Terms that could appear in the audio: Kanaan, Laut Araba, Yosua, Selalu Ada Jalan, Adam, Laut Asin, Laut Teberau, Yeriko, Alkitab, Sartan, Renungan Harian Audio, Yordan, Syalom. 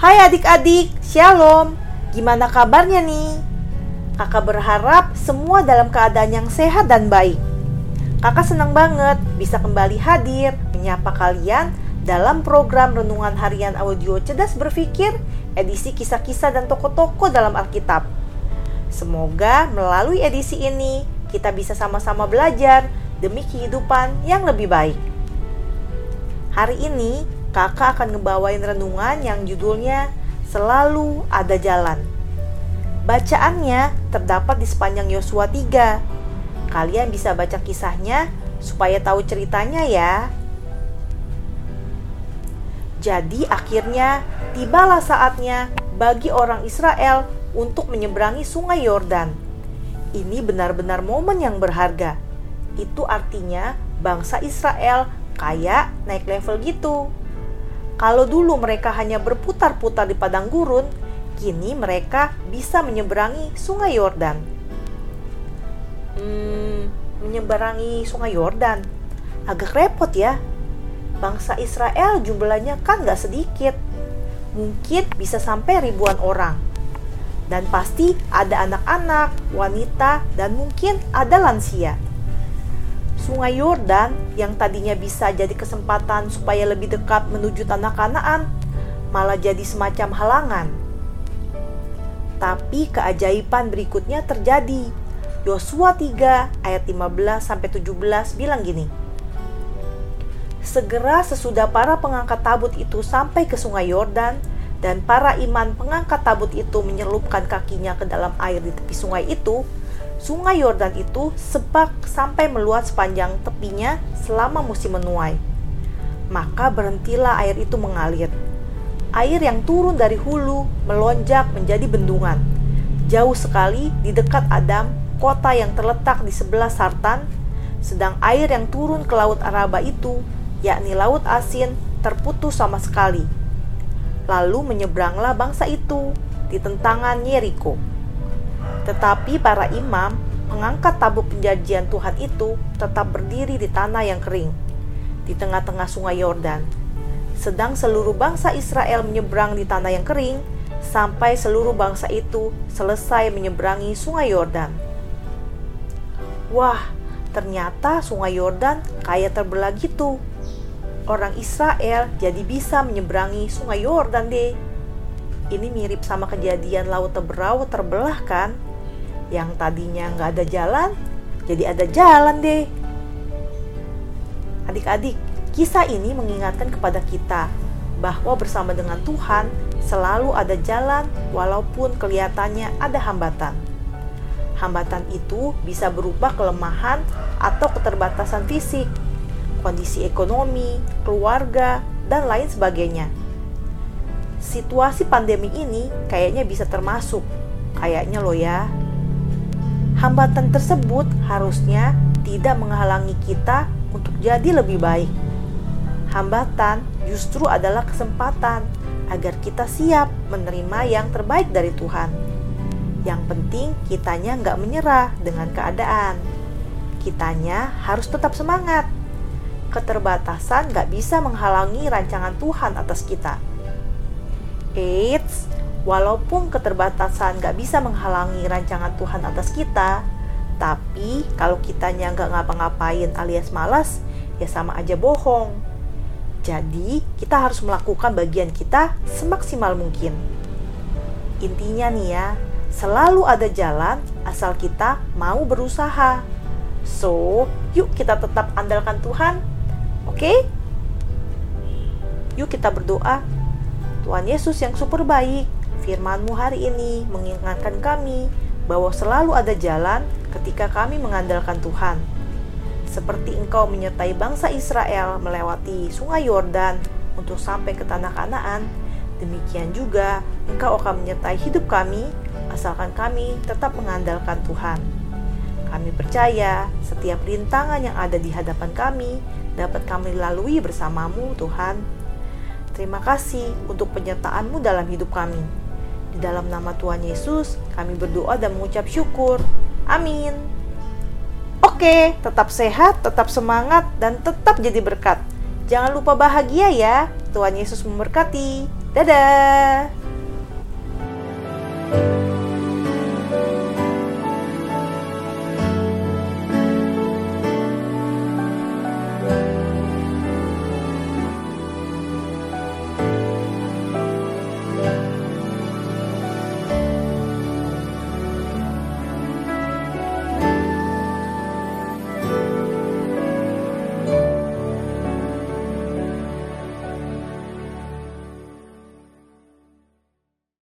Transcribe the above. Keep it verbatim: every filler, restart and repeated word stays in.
Hai adik-adik, Syalom. Gimana kabarnya nih? Kakak berharap semua dalam keadaan yang sehat dan baik. Kakak senang banget bisa kembali hadir menyapa kalian dalam program Renungan Harian Audio Cerdas Berpikir, edisi kisah-kisah dan tokoh-tokoh dalam Alkitab. Semoga melalui edisi ini kita bisa sama-sama belajar demi kehidupan yang lebih baik. Hari ini kakak akan ngebawain renungan yang judulnya Selalu Ada Jalan. Bacaannya terdapat di sepanjang Yosua tiga. Kalian bisa baca kisahnya supaya tahu ceritanya ya. Jadi akhirnya tibalah saatnya bagi orang Israel untuk menyeberangi sungai Yordan. Ini benar-benar momen yang berharga. Itu artinya bangsa Israel kayak naik level gitu. Kalau dulu mereka hanya berputar-putar di padang gurun, kini mereka bisa menyeberangi sungai Yordan. Hmm, menyeberangi sungai Yordan, agak repot ya. Bangsa Israel jumlahnya kan gak sedikit. Mungkin bisa sampai ribuan orang. Dan pasti ada anak-anak, wanita, dan mungkin ada lansia. Sungai Yordan yang tadinya bisa jadi kesempatan supaya lebih dekat menuju tanah Kanaan, malah jadi semacam halangan. Tapi keajaiban berikutnya terjadi. Yosua tiga ayat lima belas sampai tujuh belas bilang gini. Segera sesudah para pengangkat tabut itu sampai ke sungai Yordan, dan para imam pengangkat tabut itu menyelupkan kakinya ke dalam air di tepi sungai itu, sungai Yordan itu sebak sampai meluap sepanjang tepinya selama musim menuai. Maka berhentilah air itu mengalir. Air yang turun dari hulu melonjak menjadi bendungan. Jauh sekali di dekat Adam, kota yang terletak di sebelah Sartan, sedang air yang turun ke Laut Araba itu, yakni Laut Asin, terputus sama sekali. Lalu menyeberanglah bangsa itu di tentangan Yeriko. Tetapi para imam, pengangkat tabut perjanjian Tuhan itu tetap berdiri di tanah yang kering, di tengah-tengah sungai Yordan. Sedang seluruh bangsa Israel menyeberang di tanah yang kering, sampai seluruh bangsa itu selesai menyeberangi sungai Yordan. Wah, ternyata sungai Yordan kayak terbelah gitu. Orang Israel jadi bisa menyeberangi sungai Yordan deh. Ini mirip sama kejadian Laut Teberau terbelah kan? Yang tadinya gak ada jalan, jadi ada jalan deh. Adik-adik, kisah ini mengingatkan kepada kita bahwa bersama dengan Tuhan selalu ada jalan walaupun kelihatannya ada hambatan. Hambatan itu bisa berupa kelemahan atau keterbatasan fisik, kondisi ekonomi, keluarga, dan lain sebagainya. Situasi pandemi ini kayaknya bisa termasuk, kayaknya loh ya. Hambatan tersebut harusnya tidak menghalangi kita untuk jadi lebih baik. Hambatan justru adalah kesempatan agar kita siap menerima yang terbaik dari Tuhan. Yang penting kitanya nggak menyerah dengan keadaan. Kitanya harus tetap semangat. Keterbatasan nggak bisa menghalangi rancangan Tuhan atas kita. Eits, walaupun keterbatasan gak bisa menghalangi rancangan Tuhan atas kita, tapi kalau kitanya gak ngapa-ngapain alias malas, ya sama aja bohong. Jadi kita harus melakukan bagian kita semaksimal mungkin. Intinya nih ya, selalu ada jalan asal kita mau berusaha. So, yuk kita tetap andalkan Tuhan, oke? Yuk kita berdoa. Tuhan Yesus yang super baik, firman-Mu hari ini mengingatkan kami bahwa selalu ada jalan ketika kami mengandalkan Tuhan. Seperti Engkau menyertai bangsa Israel melewati sungai Yordan untuk sampai ke tanah Kanaan, demikian juga Engkau akan menyertai hidup kami asalkan kami tetap mengandalkan Tuhan. Kami percaya setiap rintangan yang ada di hadapan kami dapat kami lalui bersama-Mu, Tuhan. Terima kasih untuk penyertaan-Mu dalam hidup kami. Di dalam nama Tuhan Yesus, kami berdoa dan mengucap syukur. Amin. Oke, tetap sehat, tetap semangat, dan tetap jadi berkat. Jangan lupa bahagia ya. Tuhan Yesus memberkati. Dadah!